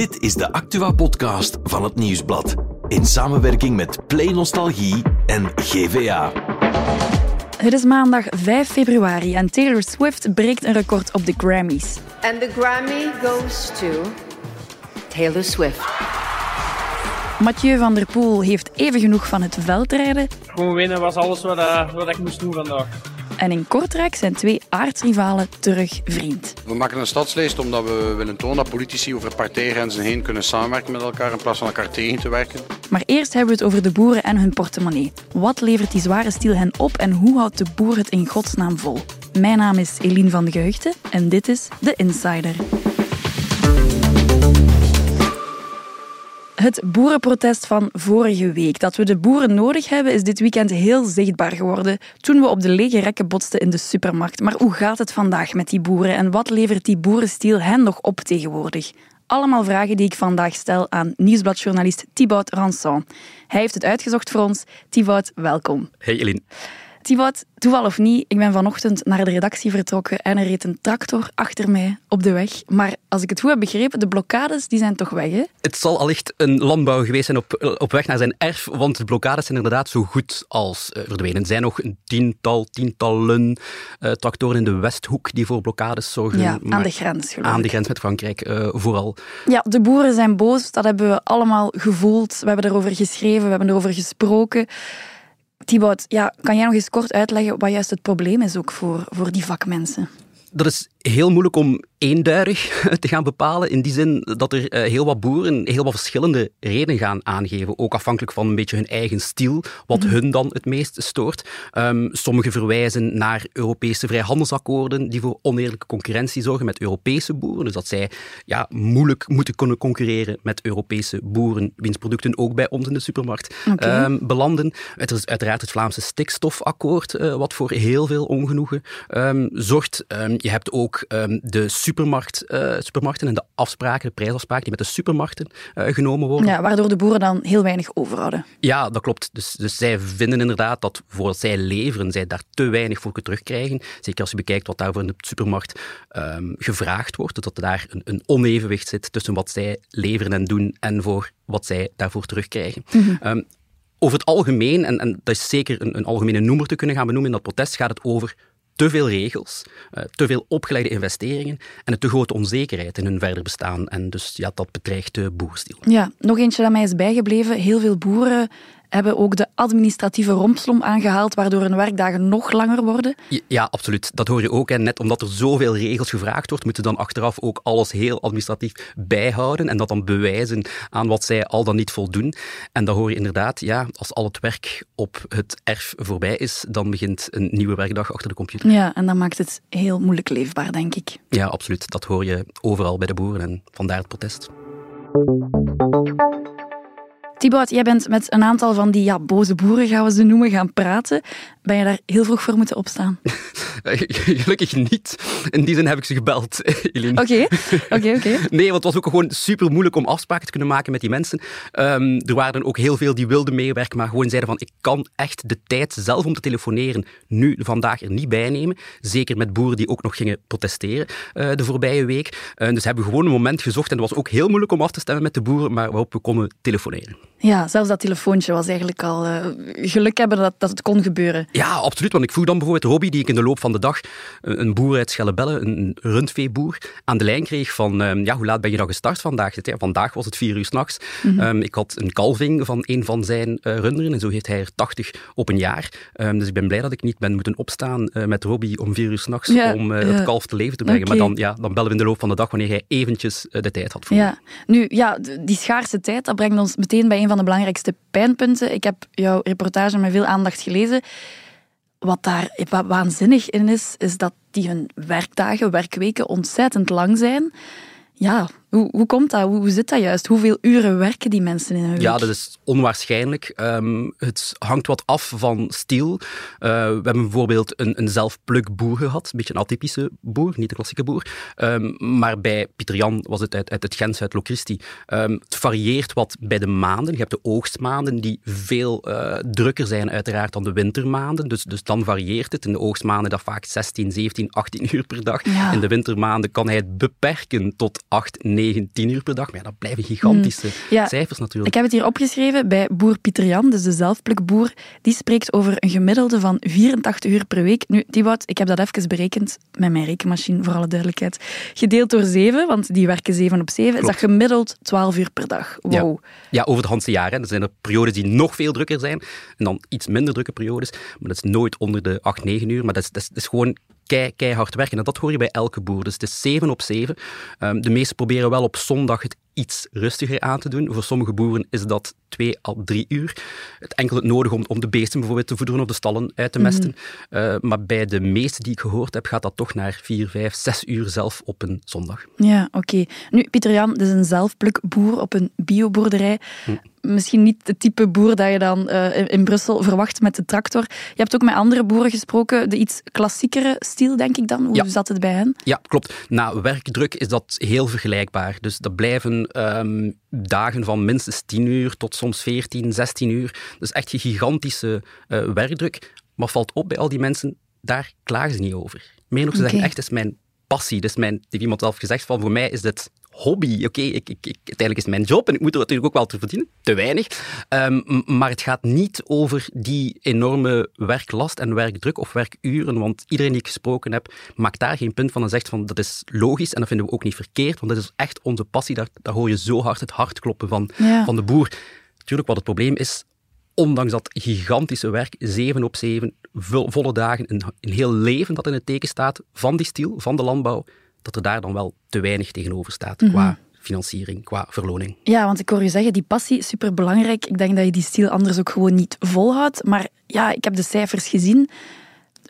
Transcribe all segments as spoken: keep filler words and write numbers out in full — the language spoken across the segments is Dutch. Dit is de Actua-podcast van het Nieuwsblad, in samenwerking met Play Nostalgie en G V A. Het is maandag vijf februari en Taylor Swift breekt een record op de Grammys. And the Grammy goes to Taylor Swift. Mathieu van der Poel heeft even genoeg van het veldrijden. Gewoon winnen was alles wat, uh, wat ik moest doen vandaag. En in Kortrijk zijn twee aardsrivalen terug vriend. We maken een stadslijst omdat we willen tonen dat politici over partijgrenzen heen kunnen samenwerken met elkaar in plaats van elkaar tegen te werken. Maar eerst hebben we het over de boeren en hun portemonnee. Wat levert die zware stiel hen op en hoe houdt de boer het in godsnaam vol? Mijn naam is Eline van de Gehuchten en dit is The Insider. Het boerenprotest van vorige week. Dat we de boeren nodig hebben, is dit weekend heel zichtbaar geworden toen we op de lege rekken botsten in de supermarkt. Maar hoe gaat het vandaag met die boeren en wat levert die boerenstiel hen nog op tegenwoordig? Allemaal vragen die ik vandaag stel aan nieuwsbladjournalist Thibaut Renson. Hij heeft het uitgezocht voor ons. Thibaut, welkom. Hey Eline. Thibaut, toeval of niet, ik ben vanochtend naar de redactie vertrokken en er reed een tractor achter mij op de weg. Maar als ik het goed heb begrepen, de blokkades die zijn toch weg, hè? Het zal allicht een landbouw geweest zijn op, op weg naar zijn erf, want de blokkades zijn inderdaad zo goed als uh, verdwenen. Er zijn nog een tiental, tientallen uh, tractoren in de Westhoek die voor blokkades zorgen. Ja, aan de grens, geloof ik. Aan de grens met Frankrijk, uh, vooral. Ja, de boeren zijn boos, dat hebben we allemaal gevoeld. We hebben erover geschreven, we hebben erover gesproken. Thibaut, ja, kan jij nog eens kort uitleggen wat juist het probleem is ook voor, voor die vakmensen? Dat is heel moeilijk om eenduidig te gaan bepalen, in die zin dat er heel wat boeren heel wat verschillende redenen gaan aangeven, ook afhankelijk van een beetje hun eigen stiel, wat mm. hun dan het meest stoort. Um, sommigen verwijzen naar Europese vrijhandelsakkoorden die voor oneerlijke concurrentie zorgen met Europese boeren, dus dat zij ja, moeilijk moeten kunnen concurreren met Europese boeren, wiens producten ook bij ons in de supermarkt okay. um, belanden. Het is uiteraard het Vlaamse stikstofakkoord, uh, wat voor heel veel ongenoegen um, zorgt. Um, je hebt ook um, de Supermarkt, uh, supermarkten en de afspraken, de prijsafspraken die met de supermarkten uh, genomen worden. Ja, waardoor de boeren dan heel weinig overhouden. Ja, dat klopt. Dus, dus zij vinden inderdaad dat voordat zij leveren, zij daar te weinig voor kunnen terugkrijgen. Zeker als je bekijkt wat daarvoor in de supermarkt um, gevraagd wordt, dus dat er daar een, een onevenwicht zit tussen wat zij leveren en doen en voor wat zij daarvoor terugkrijgen. Mm-hmm. Um, over het algemeen, en, en dat is zeker een, een algemene noemer te kunnen gaan benoemen in dat protest, gaat het over te veel regels, te veel opgeleide investeringen en een te grote onzekerheid in hun verder bestaan. En dus ja, dat bedreigt de boerenstiel. Ja, nog eentje dat mij is bijgebleven. Heel veel boeren hebben ook de administratieve rompslomp aangehaald, waardoor hun werkdagen nog langer worden. Ja, absoluut. Dat hoor je ook. En net omdat er zoveel regels gevraagd wordt, moeten ze dan achteraf ook alles heel administratief bijhouden en dat dan bewijzen aan wat zij al dan niet voldoen. En dan hoor je inderdaad, ja, als al het werk op het erf voorbij is, dan begint een nieuwe werkdag achter de computer. Ja, en dat maakt het heel moeilijk leefbaar, denk ik. Ja, absoluut. Dat hoor je overal bij de boeren en vandaar het protest. Thibaut, jij bent met een aantal van die ja, boze boeren, gaan we ze noemen, gaan praten. Ben je daar heel vroeg voor moeten opstaan? Gelukkig niet. In die zin heb ik ze gebeld, Eline. Oké, oké, oké. Nee, want het was ook gewoon super moeilijk om afspraken te kunnen maken met die mensen. Um, er waren ook heel veel die wilden meewerken, maar gewoon zeiden van ik kan echt de tijd zelf om te telefoneren nu, vandaag er niet bij nemen. Zeker met boeren die ook nog gingen protesteren uh, de voorbije week. Uh, dus hebben we gewoon een moment gezocht en het was ook heel moeilijk om af te stemmen met de boeren, maar waarop we konden telefoneren. Ja, zelfs dat telefoontje was eigenlijk al uh, geluk hebben dat, dat het kon gebeuren. Ja, absoluut. Want ik vroeg dan bijvoorbeeld Robby, die ik in de loop van de dag, een boer uit Schellebellen, een rundveeboer, aan de lijn kreeg van um, ja, hoe laat ben je nou gestart vandaag? Ja, vandaag was het vier uur 's nachts. Mm-hmm. Um, ik had een kalving van een van zijn uh, runderen en zo heeft hij er tachtig op een jaar. Um, dus ik ben blij dat ik niet ben moeten opstaan uh, met Robby om vier uur 's nachts ja, om uh, uh, het kalf te leven te brengen. Okay. Maar dan, ja, dan bellen we in de loop van de dag wanneer hij eventjes uh, de tijd had voor ja. Nu, ja, die schaarse tijd, dat brengt ons meteen bij een van de belangrijkste pijnpunten. Ik heb jouw reportage met veel aandacht gelezen. Wat daar wat waanzinnig in is, is dat die hun werkdagen, werkweken ontzettend lang zijn. Ja, hoe, hoe komt dat? Hoe, hoe zit dat juist? Hoeveel uren werken die mensen in hun week? Ja, dat is onwaarschijnlijk. Um, het hangt wat af van stiel. Uh, we hebben bijvoorbeeld een, een zelfplukboer gehad. Een beetje een atypische boer, niet de klassieke boer. Um, maar bij Pieter Jan was het uit, uit het Gent, uit Lochristi. Um, het varieert wat bij de maanden. Je hebt de oogstmaanden die veel uh, drukker zijn uiteraard dan de wintermaanden. Dus, dus dan varieert het. In de oogstmaanden dat vaak zestien, zeventien, achttien uur per dag. Ja. In de wintermaanden kan hij het beperken tot acht, negen. negen, tien uur per dag. Maar ja, dat blijven gigantische mm. ja. cijfers natuurlijk. Ik heb het hier opgeschreven bij boer Pieter Jan, dus de zelfplukboer. Die spreekt over een gemiddelde van vierentachtig uur per week. Nu, Thibaut, ik heb dat even berekend met mijn rekenmachine, voor alle duidelijkheid. Gedeeld door zeven, want die werken zeven op zeven, klopt. Is dat gemiddeld twaalf uur per dag. Wow. Ja. ja, over het hele jaar. Hè. Er zijn er periodes die nog veel drukker zijn en dan iets minder drukke periodes. Maar dat is nooit onder de acht, negen uur. Maar dat is, dat is, dat is gewoon... Kei, keihard werken. En dat hoor je bij elke boer. Dus het is zeven op zeven. Um, de meesten proberen wel op zondag het iets rustiger aan te doen. Voor sommige boeren is dat twee à drie uur. Het enkel het nodig om, om de beesten bijvoorbeeld te voederen of de stallen uit te mesten. Mm-hmm. Uh, maar bij de meesten die ik gehoord heb, gaat dat toch naar vier, vijf, zes uur zelf op een zondag. Ja, oké. Okay. Nu, Pieter Jan, dat is een zelfplukboer op een bioboerderij. Mm. Misschien niet het type boer dat je dan uh, in Brussel verwacht met de tractor. Je hebt ook met andere boeren gesproken, de iets klassiekere stijl, denk ik dan. Hoe ja. zat het bij hen? Ja, klopt. Na werkdruk is dat heel vergelijkbaar. Dus dat blijven um, dagen van minstens tien uur tot soms veertien, zestien uur. Dus echt gigantische uh, werkdruk. Maar valt op bij al die mensen, daar klagen ze niet over. Meer nog, ze okay. zeggen echt, het is mijn passie. Dus mijn, heeft iemand zelf gezegd, van, voor mij is dit... hobby. Oké, okay, ik, ik, ik, uiteindelijk is het mijn job en ik moet er natuurlijk ook wel te verdienen. Te weinig. Um, maar het gaat niet over die enorme werklast en werkdruk of werkuren, want iedereen die ik gesproken heb, maakt daar geen punt van en zegt van dat is logisch en dat vinden we ook niet verkeerd, want dat is echt onze passie. Daar, daar hoor je zo hard het hart kloppen van, ja. van de boer. Natuurlijk, wat het probleem is, ondanks dat gigantische werk, zeven op zeven, volle dagen, een, een heel leven dat in het teken staat van die stijl, van de landbouw, dat er daar dan wel te weinig tegenover staat mm-hmm. qua financiering, qua verloning. Ja, want ik hoor je zeggen, die passie is superbelangrijk. Ik denk dat je die stijl anders ook gewoon niet volhoudt. Maar ja, ik heb de cijfers gezien.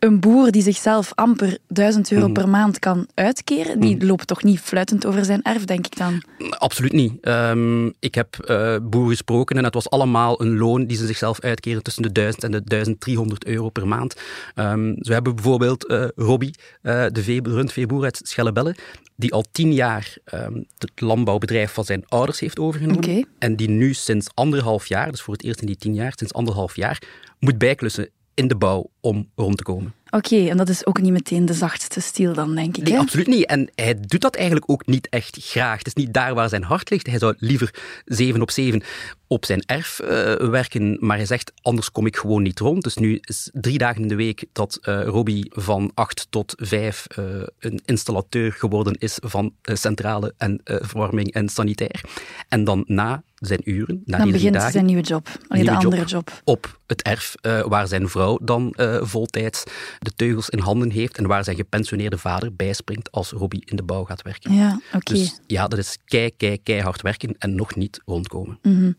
Een boer die zichzelf amper duizend euro mm. per maand kan uitkeren, die mm. loopt toch niet fluitend over zijn erf, denk ik dan? Absoluut niet. Um, ik heb uh, boeren gesproken en het was allemaal een loon die ze zichzelf uitkeren tussen de duizend en de duizend driehonderd euro per maand. Um, zo hebben we bijvoorbeeld uh, Robby, uh, de vee, rundveeboer uit Schellebellen, die al tien jaar um, het landbouwbedrijf van zijn ouders heeft overgenomen. Okay. En die nu sinds anderhalf jaar, dus voor het eerst in die tien jaar, sinds anderhalf jaar, moet bijklussen in de bouw om rond te komen. Oké, okay, en dat is ook niet meteen de zachtste stijl dan, denk ik. Nee, hè? Absoluut niet. En hij doet dat eigenlijk ook niet echt graag. Het is niet daar waar zijn hart ligt. Hij zou liever zeven op zeven op zijn erf uh, werken, maar hij zegt, anders kom ik gewoon niet rond. Dus nu is drie dagen in de week dat uh, Robby van acht tot vijf uh, een installateur geworden is van uh, centrale en uh, verwarming en sanitair. En dan na zijn uren, na dan die begint dagen, zijn nieuwe job. Allee, nieuwe de andere job, job. Op het erf, uh, waar zijn vrouw dan uh, voltijds de teugels in handen heeft en waar zijn gepensioneerde vader bijspringt als Robby in de bouw gaat werken. Ja, oké. Okay. Dus ja, dat is kei, kei, kei hard werken en nog niet rondkomen. Mm-hmm.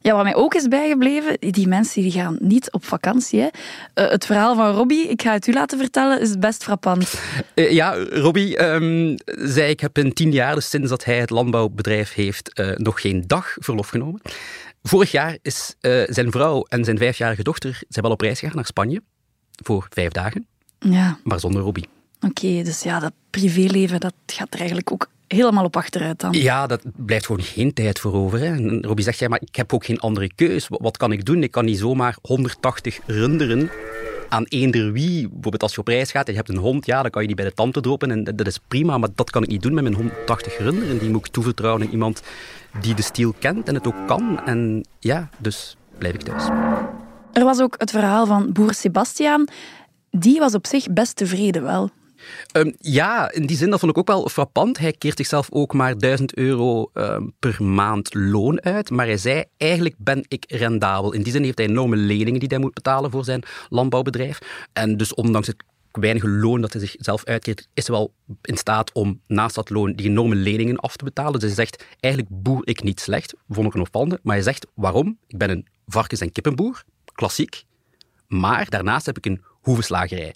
Ja, wat mij ook is bijgebleven, die mensen die gaan niet op vakantie. Hè. Uh, het verhaal van Robby, ik ga het u laten vertellen, is best frappant. Uh, ja, Robby, um, zei ik heb in tien jaar, dus sinds dat hij het landbouwbedrijf heeft, uh, nog geen dag verlof genomen. Vorig jaar is uh, zijn vrouw en zijn vijfjarige dochter zijn wel op reis gegaan naar Spanje. Voor vijf dagen, ja. maar zonder Robby. Oké, okay, dus ja, dat privéleven dat gaat er eigenlijk ook helemaal op achteruit dan. Ja, dat blijft gewoon geen tijd voor over. Hè. En Robby zegt, ja, maar ik heb ook geen andere keus. Wat kan ik doen? Ik kan niet zomaar honderdtachtig runderen aan eender wie. Bijvoorbeeld als je op reis gaat en je hebt een hond, ja, dan kan je die bij de tante droppen en dat is prima, maar dat kan ik niet doen met mijn honderdtachtig runderen. Die moet ik toevertrouwen aan iemand die de stijl kent en het ook kan. En ja, dus blijf ik thuis. Er was ook het verhaal van boer Sebastiaan. Die was op zich best tevreden wel. Um, ja, in die zin, dat vond ik ook wel frappant. Hij keert zichzelf ook maar duizend euro um, per maand loon uit. Maar hij zei, eigenlijk ben ik rendabel. In die zin heeft hij enorme leningen die hij moet betalen voor zijn landbouwbedrijf. En dus ondanks het weinige loon dat hij zichzelf uitkeert, is hij wel in staat om naast dat loon die enorme leningen af te betalen. Dus hij zegt, eigenlijk boer ik niet slecht. Vond ik een opvallende. Maar hij zegt, waarom? Ik ben een varkens- en kippenboer. Klassiek. Maar daarnaast heb ik een hoevenslagerij,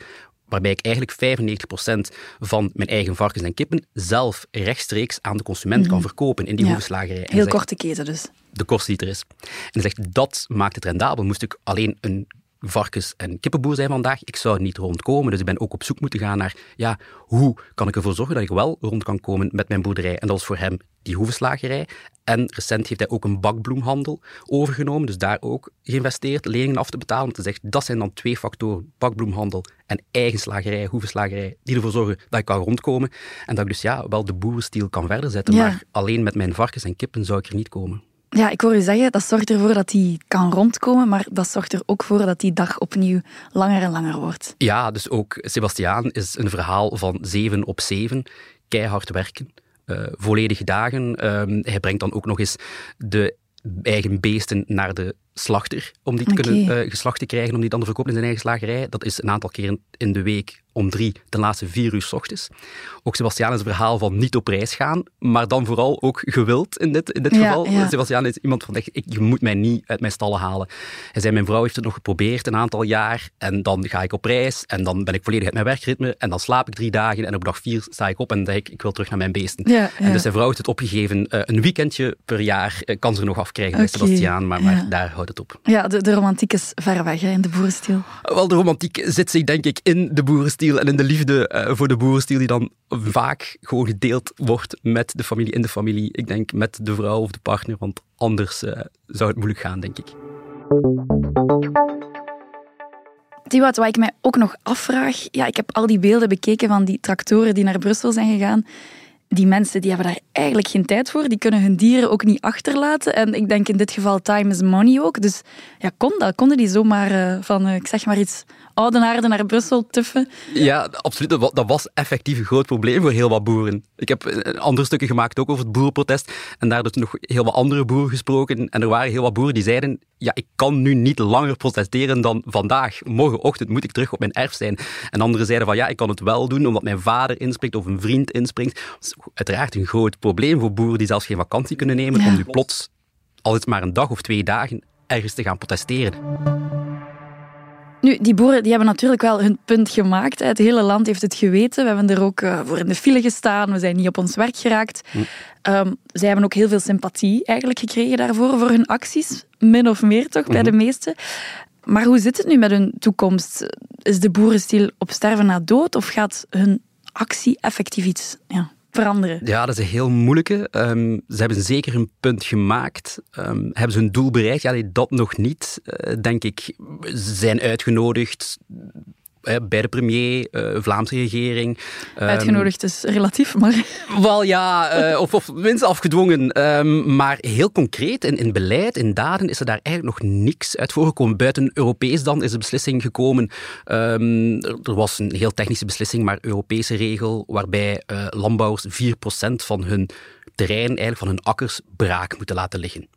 waarbij ik eigenlijk vijfennegentig procent van mijn eigen varkens en kippen zelf rechtstreeks aan de consument mm-hmm. kan verkopen in die ja. hoevenslagerij. Heel zegt, korte keten dus. De kost die er is. En hij zegt, dat maakt het rendabel. Moest ik alleen een varkens- en kippenboer zijn vandaag. Ik zou er niet rondkomen, dus ik ben ook op zoek moeten gaan naar ja, hoe kan ik ervoor zorgen dat ik wel rond kan komen met mijn boerderij. En dat is voor hem die hoevenslagerij. En recent heeft hij ook een bakbloemhandel overgenomen, dus daar ook geïnvesteerd, leningen af te betalen. Om te zeggen, dat zijn dan twee factoren, bakbloemhandel en eigen slagerij, hoevenslagerij, die ervoor zorgen dat ik kan rondkomen. En dat ik dus ja, wel de boerenstiel kan verder zetten, ja. Maar alleen met mijn varkens en kippen zou ik er niet komen. Ja, ik hoor u zeggen, dat zorgt ervoor dat hij kan rondkomen, maar dat zorgt er ook voor dat die dag opnieuw langer en langer wordt. Ja, dus ook Sebastiaan is een verhaal van zeven op zeven, keihard werken, uh, volledige dagen. Uh, hij brengt dan ook nog eens de eigen beesten naar de slachter, om die te okay. kunnen uh, geslacht te krijgen, om die dan te verkopen in zijn eigen slagerij. Dat is een aantal keren in de week om drie, de laatste vier uur 's ochtends. Ook Sebastiaan is het verhaal van niet op reis gaan, maar dan vooral ook gewild in dit, in dit ja, geval. Ja. Sebastiaan is iemand van, ik, je moet mij niet uit mijn stallen halen. Hij zei, mijn vrouw heeft het nog geprobeerd een aantal jaar, en dan ga ik op reis, en dan ben ik volledig uit mijn werkritme, en dan slaap ik drie dagen, en op dag vier sta ik op en denk ik, ik wil terug naar mijn beesten. Ja, ja. En dus zijn vrouw heeft het opgegeven, uh, een weekendje per jaar uh, kan ze er nog afkrijgen okay. bij Sebastiaan, maar, maar ja. daar houdt het op. Ja, de, de romantiek is ver weg, hè, in de boerenstiel. Wel, de romantiek zit zich denk ik in de boerenstiel, en in de liefde voor de boerenstiel die dan vaak gewoon gedeeld wordt met de familie, in de familie. Ik denk met de vrouw of de partner, want anders uh, zou het moeilijk gaan, denk ik. Thibaut, wat ik mij ook nog afvraag, ja, ik heb al die beelden bekeken van die tractoren die naar Brussel zijn gegaan. Die mensen die hebben daar eigenlijk geen tijd voor. Die kunnen hun dieren ook niet achterlaten. En ik denk in dit geval time is money ook. Dus ja, kon dat? Konden die zomaar uh, van, uh, ik zeg maar iets, Oudenaarden naar Brussel tuffen? Ja, absoluut. Dat was effectief een groot probleem voor heel wat boeren. Ik heb andere stukken gemaakt ook over het boerenprotest. En daar nog heel wat andere boeren gesproken. En er waren heel wat boeren die zeiden, ja, ik kan nu niet langer protesteren dan vandaag. Morgenochtend moet ik terug op mijn erf zijn. En anderen zeiden van, ja, ik kan het wel doen omdat mijn vader inspringt of een vriend inspringt. Uiteraard een groot probleem voor boeren die zelfs geen vakantie kunnen nemen ja. om nu plots, al is het maar een dag of twee dagen, ergens te gaan protesteren. Nu, die boeren die hebben natuurlijk wel hun punt gemaakt. Het hele land heeft het geweten. We hebben er ook voor in de file gestaan. We zijn niet op ons werk geraakt. Hm. Um, zij hebben ook heel veel sympathie eigenlijk gekregen daarvoor, voor hun acties. Min of meer toch, bij hm. de meesten. Maar hoe zit het nu met hun toekomst? Is de boerenstiel op sterven na dood? Of gaat hun actie effectief iets... Ja. veranderen? Ja, dat is een heel moeilijke. Um, ze hebben zeker een punt gemaakt. Um, hebben ze hun doel bereikt? Ja, nee, dat nog niet, uh, denk ik. Ze zijn uitgenodigd uh, bij de premier, uh, Vlaamse regering. Um, uitgenodigd is relatief, maar... Wel ja, uh, of, of minstens afgedwongen. Um, maar heel concreet, in, in beleid, in daden, is er daar eigenlijk nog niks uit voorgekomen. Buiten Europees dan is de beslissing gekomen. Um, er was een heel technische beslissing, maar Europese regel, waarbij uh, landbouwers vier procent van hun terrein, eigenlijk van hun akkers, braak moeten laten liggen.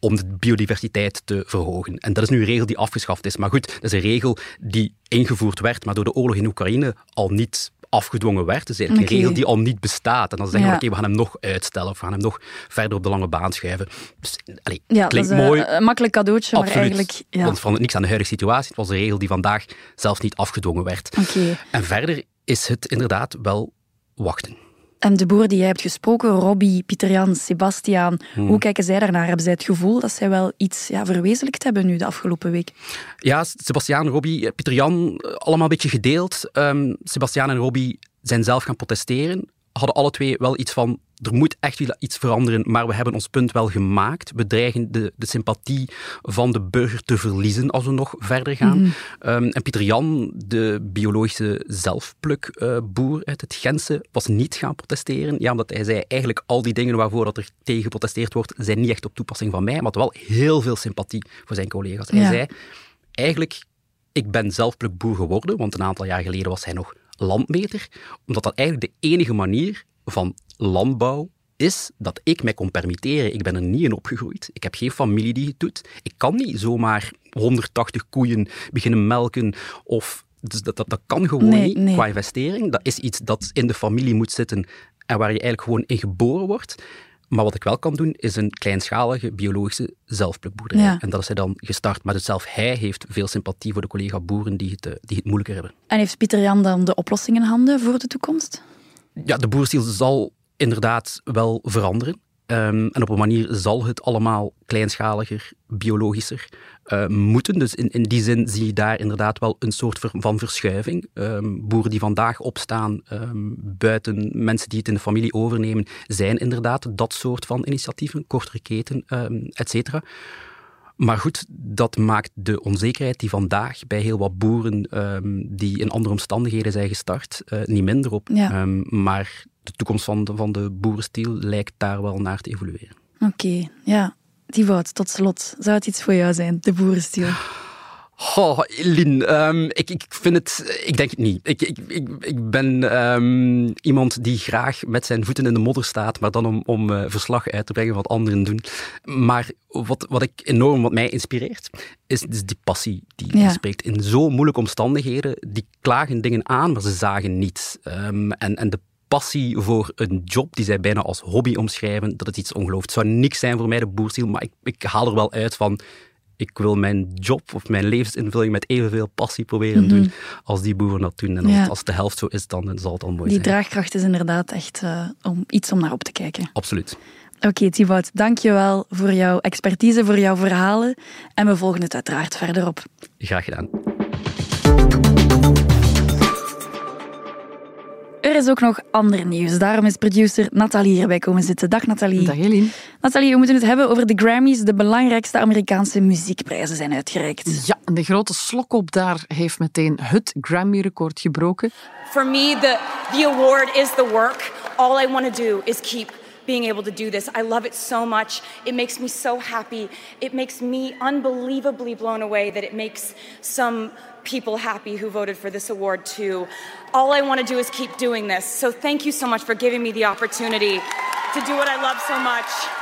Om de biodiversiteit te verhogen. En dat is nu een regel die afgeschaft is. Maar goed, dat is een regel die ingevoerd werd, maar door de oorlog in Oekraïne al niet afgedwongen werd. Dus eigenlijk okay. een regel die al niet bestaat. En dan zeggen we, ja. oké, okay, we gaan hem nog uitstellen of we gaan hem nog verder op de lange baan schuiven. Dus, allez, ja, klinkt dat is mooi. Een, een makkelijk cadeautje, absoluut, maar eigenlijk... Ja. Want van niks aan de huidige situatie. Het was een regel die vandaag zelfs niet afgedwongen werd. Okay. En verder is het inderdaad wel wachten. En de boeren die jij hebt gesproken, Robby, Pieter Jan, Sebastiaan, hmm. hoe kijken zij daarnaar? Hebben zij het gevoel dat zij wel iets ja, verwezenlijkt hebben nu de afgelopen week? Ja, Sebastiaan, Robby, Pieter Jan, allemaal een beetje gedeeld. Um, Sebastiaan en Robby zijn zelf gaan protesteren. Hadden alle twee wel iets van, er moet echt iets veranderen, maar we hebben ons punt wel gemaakt. We dreigen de, de sympathie van de burger te verliezen als we nog verder gaan. Mm. Um, en Pieter Jan, de biologische zelfplukboer uh, uit het Gentse, was niet gaan protesteren. Ja, omdat hij zei, eigenlijk al die dingen waarvoor dat er tegen geprotesteerd wordt, zijn niet echt op toepassing van mij, maar had wel heel veel sympathie voor zijn collega's. Ja. Hij zei, eigenlijk, ik ben zelfplukboer geworden, want een aantal jaar geleden was hij nog landmeter, omdat dat eigenlijk de enige manier van landbouw is dat ik mij kon permitteren. Ik ben er niet in opgegroeid. Ik heb geen familie die het doet. Ik kan niet zomaar honderdtachtig koeien beginnen melken. Of, dus dat, dat, dat kan gewoon nee, niet nee. qua investering. Dat is iets dat in de familie moet zitten en waar je eigenlijk gewoon in geboren wordt. Maar wat ik wel kan doen, is een kleinschalige biologische zelfplukboerderij. Ja. En dat is hij dan gestart. Maar dus zelf hij heeft veel sympathie voor de collega-boeren die het, die het moeilijker hebben. En heeft Pieter Jan dan de oplossingen in handen voor de toekomst? Ja, de boerenstiel zal inderdaad wel veranderen. Um, en op een manier zal het allemaal kleinschaliger, biologischer uh, moeten. Dus in, in die zin zie je daar inderdaad wel een soort van verschuiving. Um, boeren die vandaag opstaan, um, buiten mensen die het in de familie overnemen, zijn inderdaad dat soort van initiatieven, kortere keten, um, et cetera. Maar goed, dat maakt de onzekerheid die vandaag bij heel wat boeren um, die in andere omstandigheden zijn gestart, uh, niet minder op. Ja. Um, maar de toekomst van de, van de boerenstiel lijkt daar wel naar te evolueren. Oké, okay, ja. Thibaut, tot slot. Zou het iets voor jou zijn, de boerenstiel? Oh, Lien, um, ik, ik vind het... Ik denk het niet. Ik, ik, ik, ik ben um, iemand die graag met zijn voeten in de modder staat, maar dan om, om uh, verslag uit te brengen wat anderen doen. Maar wat, wat ik enorm, wat mij inspireert, is, is die passie die ja. spreekt. In zo moeilijke omstandigheden, die klagen dingen aan, maar ze zagen niets. Um, en, en de passie voor een job die zij bijna als hobby omschrijven, dat is iets ongelooflijk. Het zou niks zijn voor mij, de boerziel, maar ik, ik haal er wel uit van... Ik wil mijn job of mijn levensinvulling met evenveel passie proberen mm-hmm. doen als die boeren dat doen. En als, ja. het, als de helft zo is, dan zal het al mooi die zijn. Die draagkracht is inderdaad echt uh, om iets om naar op te kijken. Absoluut. Oké, okay, Thibaut, dank je wel voor jouw expertise, voor jouw verhalen. En we volgen het uiteraard verder op. Graag gedaan. Er is ook nog ander nieuws. Daarom is producer Nathalie hierbij komen zitten. Dag Nathalie. Dag Eline. Nathalie, we moeten het hebben over de Grammys. De belangrijkste Amerikaanse muziekprijzen zijn uitgereikt. Ja, en de grote slokop daar heeft meteen het Grammy-record gebroken. For me, the, the award is the work. All I want to do is keep being able to do this. I love it so much. It makes me so happy. It makes me unbelievably blown away that it makes some... people happy who voted for this award too. All I want to do is keep doing this. So thank you so much for giving me the opportunity to do what I love so much.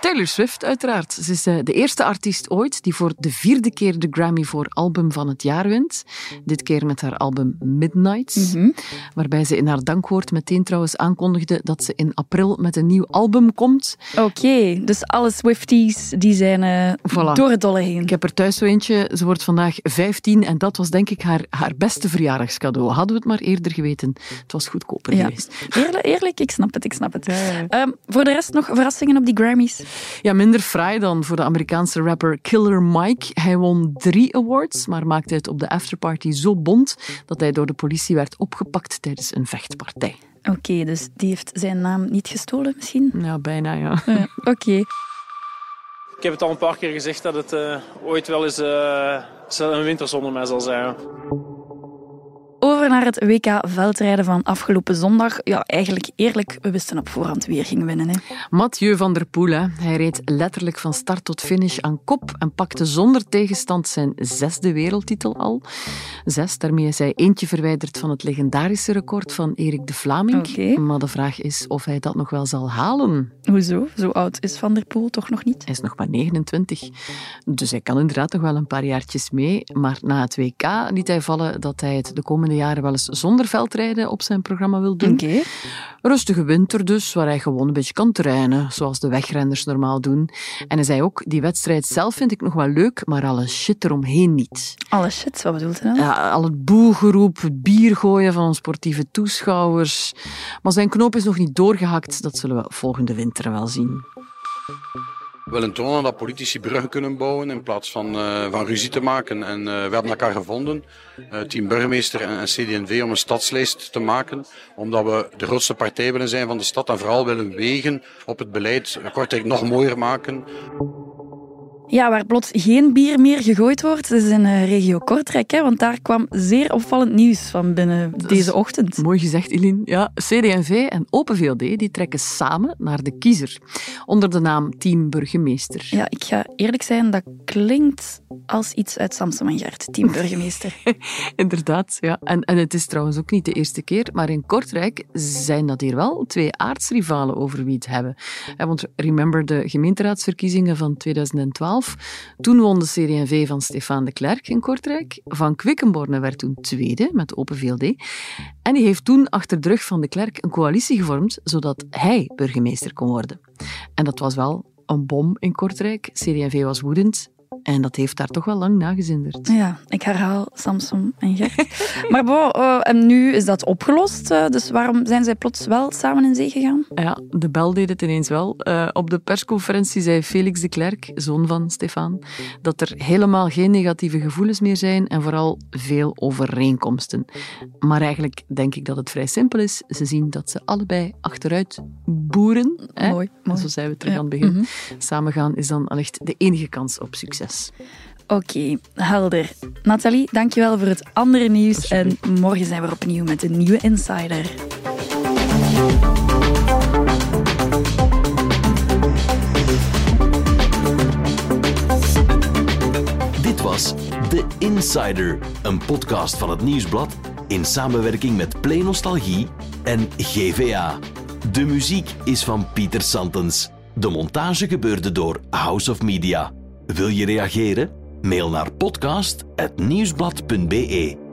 Taylor Swift uiteraard. Ze is de eerste artiest ooit die voor de vierde keer de Grammy voor album van het jaar wint. Dit keer met haar album Midnights. Mm-hmm. Waarbij ze in haar dankwoord meteen trouwens aankondigde dat ze in april met een nieuw album komt. Oké, okay, dus alle Swifties die zijn uh, voilà. door het dolle heen. Ik heb er thuis zo eentje. Ze wordt vandaag vijftien en dat was denk ik haar, haar beste verjaardagscadeau. Hadden we het maar eerder geweten. Het was goedkoper ja. geweest. Eerlijk, eerlijk, ik snap het, ik snap het. Ja. Um, voor de rest nog verrassingen op die Grammys? Ja, minder fraai dan voor de Amerikaanse rapper Killer Mike. Hij won drie awards, maar maakte het op de afterparty zo bont dat hij door de politie werd opgepakt tijdens een vechtpartij. Oké, okay, dus die heeft zijn naam niet gestolen misschien? Ja, bijna, ja. Uh, Oké. Okay. Ik heb het al een paar keer gezegd dat het uh, ooit wel eens uh, een winter zonder mij zal zijn. Over naar het W K-veldrijden van afgelopen zondag. Ja, eigenlijk eerlijk, we wisten op voorhand wie er ging winnen. Hè. Mathieu van der Poel, hè. Hij reed letterlijk van start tot finish aan kop en pakte zonder tegenstand zijn zesde wereldtitel al. Zes, daarmee is hij eentje verwijderd van het legendarische record van Erik de Vlaming. Okay. Maar de vraag is of hij dat nog wel zal halen. Hoezo? Zo oud is Van der Poel toch nog niet? Hij is nog maar negenentwintig. Dus hij kan inderdaad nog wel een paar jaartjes mee. Maar na het W K liet hij vallen dat hij het de komende jaren wel eens zonder veldrijden op zijn programma wil doen. Okay. Rustige winter dus, waar hij gewoon een beetje kan trainen, zoals de wegrenners normaal doen. En hij zei ook, die wedstrijd zelf vind ik nog wel leuk, maar alle shit eromheen niet. Alle shit? Wat bedoelt hij dan? Ja, al het boelgeroep, het bier gooien van sportieve toeschouwers. Maar zijn knoop is nog niet doorgehakt, dat zullen we volgende winter wel zien. Wel een tonen dat politici bruggen kunnen bouwen in plaats van, uh, van ruzie te maken. En uh, we hebben elkaar gevonden, uh, team burgemeester en, en C D en V, om een stadslijst te maken. Omdat we de grootste partij willen zijn van de stad en vooral willen wegen op het beleid. Kortrijk nog mooier maken. Ja, waar plots geen bier meer gegooid wordt, is in uh, regio Kortrijk. Hè, want daar kwam zeer opvallend nieuws van binnen deze ochtend. Mooi gezegd, Eline. Ja, C D en V en Open V L D die trekken samen naar de kiezer. Onder de naam Team Burgemeester. Ja, ik ga eerlijk zijn, dat klinkt als iets uit Samson en Gert. Team Burgemeester. Inderdaad, ja. En, en het is trouwens ook niet de eerste keer, maar in Kortrijk zijn dat hier wel twee aardsrivalen over wie het hebben. En want remember de gemeenteraadsverkiezingen van tweeduizend twaalf. Toen won de C D en V van Stefan De Clerck in Kortrijk. Van Quickenborne werd toen tweede met Open V L D. En die heeft toen achter de rug van De Clerck een coalitie gevormd, zodat hij burgemeester kon worden. En dat was wel een bom in Kortrijk. C D en V was woedend. En dat heeft daar toch wel lang nagezinderd. Ja, ik herhaal Samson en Gert. Maar bo, uh, en nu is dat opgelost. Uh, dus waarom zijn zij plots wel samen in zee gegaan? Ja, de bel deed het ineens wel. Uh, op de persconferentie zei Felix de Klerk, zoon van Stefan, dat er helemaal geen negatieve gevoelens meer zijn en vooral veel overeenkomsten. Maar eigenlijk denk ik dat het vrij simpel is. Ze zien dat ze allebei achteruit boeren. Hè? Mooi, mooi. Zo zijn we terug ja. aan het begin. Mm-hmm. Samengaan is dan al echt de enige kans op succes. Oké, okay, helder. Nathalie, dankjewel voor het andere nieuws. En morgen zijn we opnieuw met een nieuwe Insider. Dit was The Insider, een podcast van het Nieuwsblad in samenwerking met Play Nostalgie en G V A. De muziek is van Pieter Santens. De montage gebeurde door House of Media. Wil je reageren? Mail naar podcast at nieuwsblad punt be.